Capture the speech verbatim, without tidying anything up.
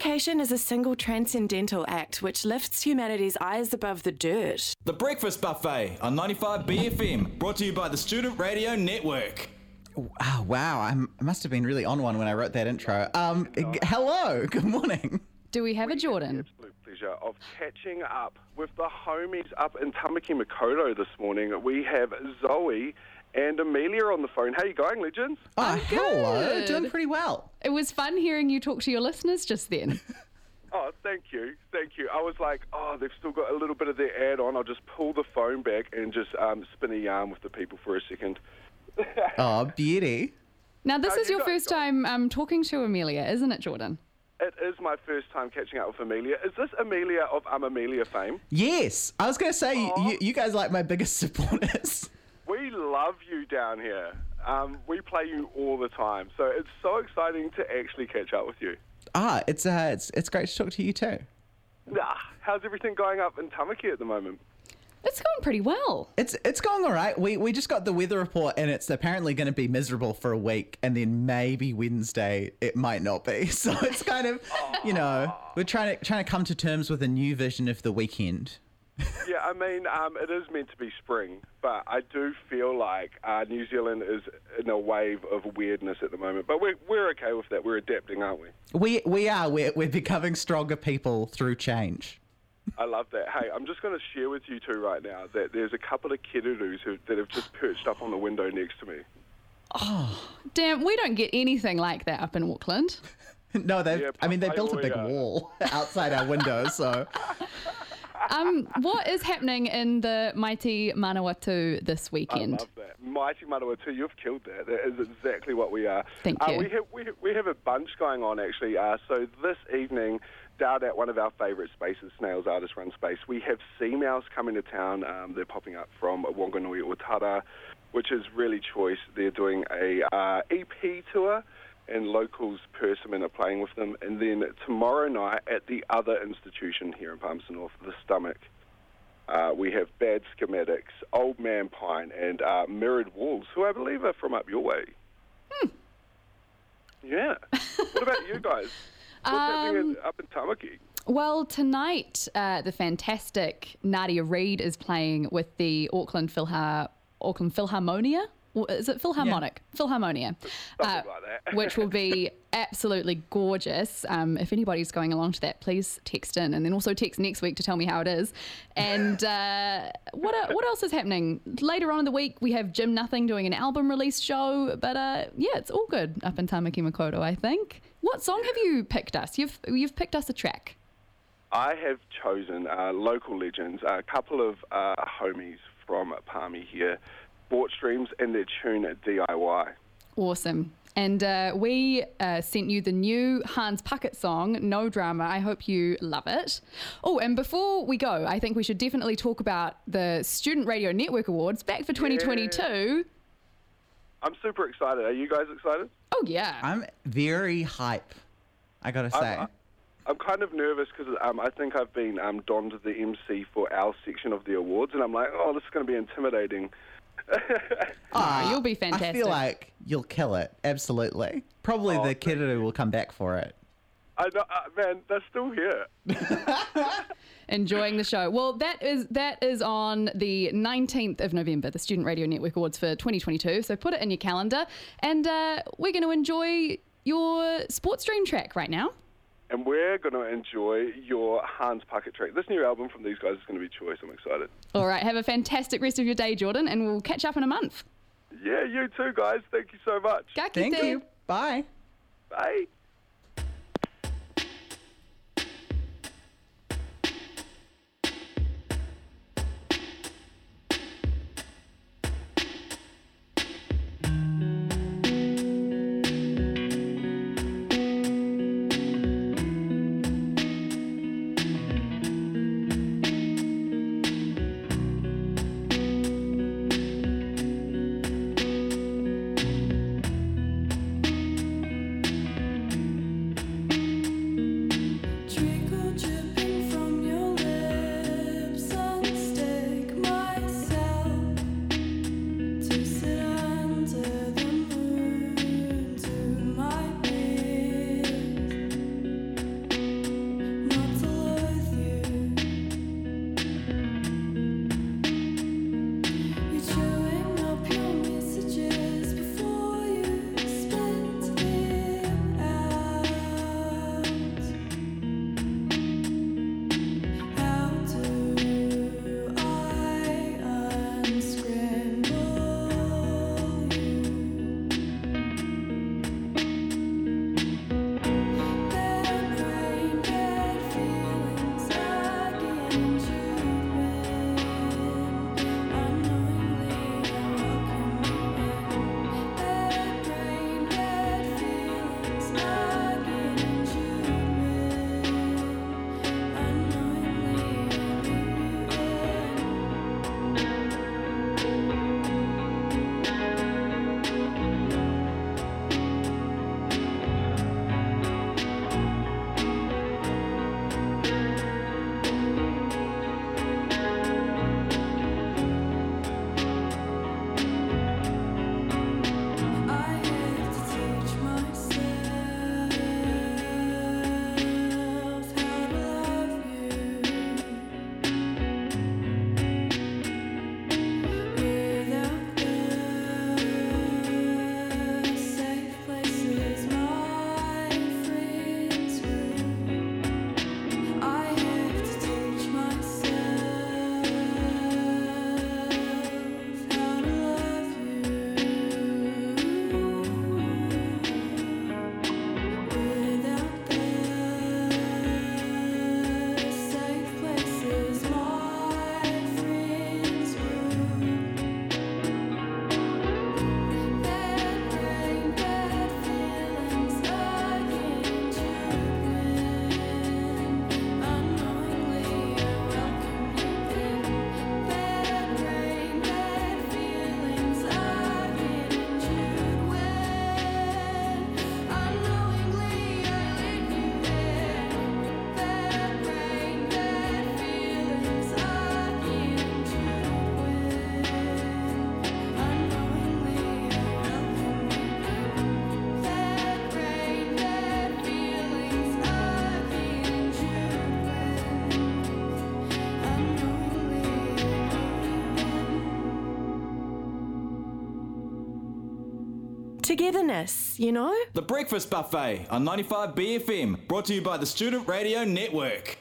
Education is a single transcendental act which lifts humanity's eyes above the dirt. The Breakfast Buffet on ninety-five B F M, brought to you by the Student Radio Network. Oh, wow, I'm, I must have been really on one when I wrote that intro. Um, no. g- hello, good morning. Do we have we a Jordan? Have the absolute pleasure of catching up with the homies up in Tamaki Makoto this morning. We have Zoe and Amelia on the phone. How are you going, legends? Oh, I'm hello. Good. Doing pretty well. It was fun hearing you talk to your listeners just then. Oh, thank you. Thank you. I was like, oh, they've still got a little bit of their ad on. I'll just pull the phone back and just um, spin a yarn with the people for a second. Oh, beauty. Now, this How is you your guys first going? time um, talking to Amelia, isn't it, Jordan? It is my first time catching up with Amelia. Is this Amelia of I'm Amelia fame? Yes. I was going to say, oh. you, you guys are like my biggest supporters. We love you down here. Um, we play you all the time. So it's so exciting to actually catch up with you. Ah, it's uh, it's it's great to talk to you too. Nah, how's everything going up in Tamaki at the moment? It's going pretty well. It's it's going all right. We we just got the weather report and it's apparently going to be miserable for a week, and then maybe Wednesday it might not be. So it's kind of, you know, we're trying to trying to come to terms with a new vision of the weekend. Yeah, I mean, um, it is meant to be spring, but I do feel like uh, New Zealand is in a wave of weirdness at the moment. But we're we're okay with that. We're adapting, aren't we? We we are. We're we're becoming stronger people through change. I love that. Hey, I'm just going to share with you two right now that there's a couple of kereroos who that have just perched up on the window next to me. Oh, damn! We don't get anything like that up in Auckland. No, they. Yeah, I mean, they built a big wall outside our window, so. Um, what is happening in the Mighty Manawatu this weekend? I love that. Mighty Manawatu, you've killed that. That is exactly what we are. Thank you. Uh, we, have, we, have, we have a bunch going on, actually. Uh, so this evening, down at one of our favourite spaces, Snails Artist Run Space, we have Seamouse coming to town. Um, they're popping up from Whanganui Ōtara, which is really choice. They're doing a uh, E P tour, and locals, Persimmon, are playing with them. And then tomorrow night at the other institution here in Palmerston North, The Stomach, uh, we have Bad Schematics, Old Man Pine, and uh, Mirrored Walls, who I believe are from up your way. Hmm. Yeah. What about you guys? What's um, happening up in Tamaki? Well, tonight uh, the fantastic Nadia Reid is playing with the Auckland Philhar- Auckland Philharmonia. Is it Philharmonic? Yeah. Philharmonia. Uh, like which will be absolutely gorgeous. Um, if anybody's going along to that, please text in, and then also text next week to tell me how it is. And uh, what are, what else is happening? Later on in the week, we have Jim Nothing doing an album release show. But uh, yeah, it's all good up in Tamaki Makoto, I think. What song have you picked us? You've you've picked us a track. I have chosen uh, local legends, a couple of uh, homies from Palmy here. Sport Streams and their tune at D I Y. Awesome. And uh, we uh, sent you the new Hans Puckett song, No Drama. I hope you love it. Oh, and before we go, I think we should definitely talk about the Student Radio Network Awards back for twenty twenty-two. Yeah. I'm super excited. Are you guys excited? Oh, yeah. I'm very hype, I gotta say. I'm, I'm kind of nervous because um, I think I've been um, donned the M C for our section of the awards, and I'm like, oh, this is going to be intimidating. Oh, you'll be fantastic. I feel like you'll kill it, absolutely. Probably oh, the Kereru will come back for it. I know, uh, man, they're still here. Enjoying the show. Well, that is that is on the nineteenth of November, the Student Radio Network Awards for twenty twenty-two, so put it in your calendar. And uh, we're going to enjoy your Sports Dream track right now. And we're going to enjoy your Hans Puckett track. This new album from these guys is going to be choice. I'm excited. All right. Have a fantastic rest of your day, Jordan, and we'll catch up in a month. Yeah, you too, guys. Thank you so much. Ka kite. Thank you. Bye. Bye. togetherness, you know? The Breakfast Buffet on ninety-five B F M, brought to you by the Student Radio Network.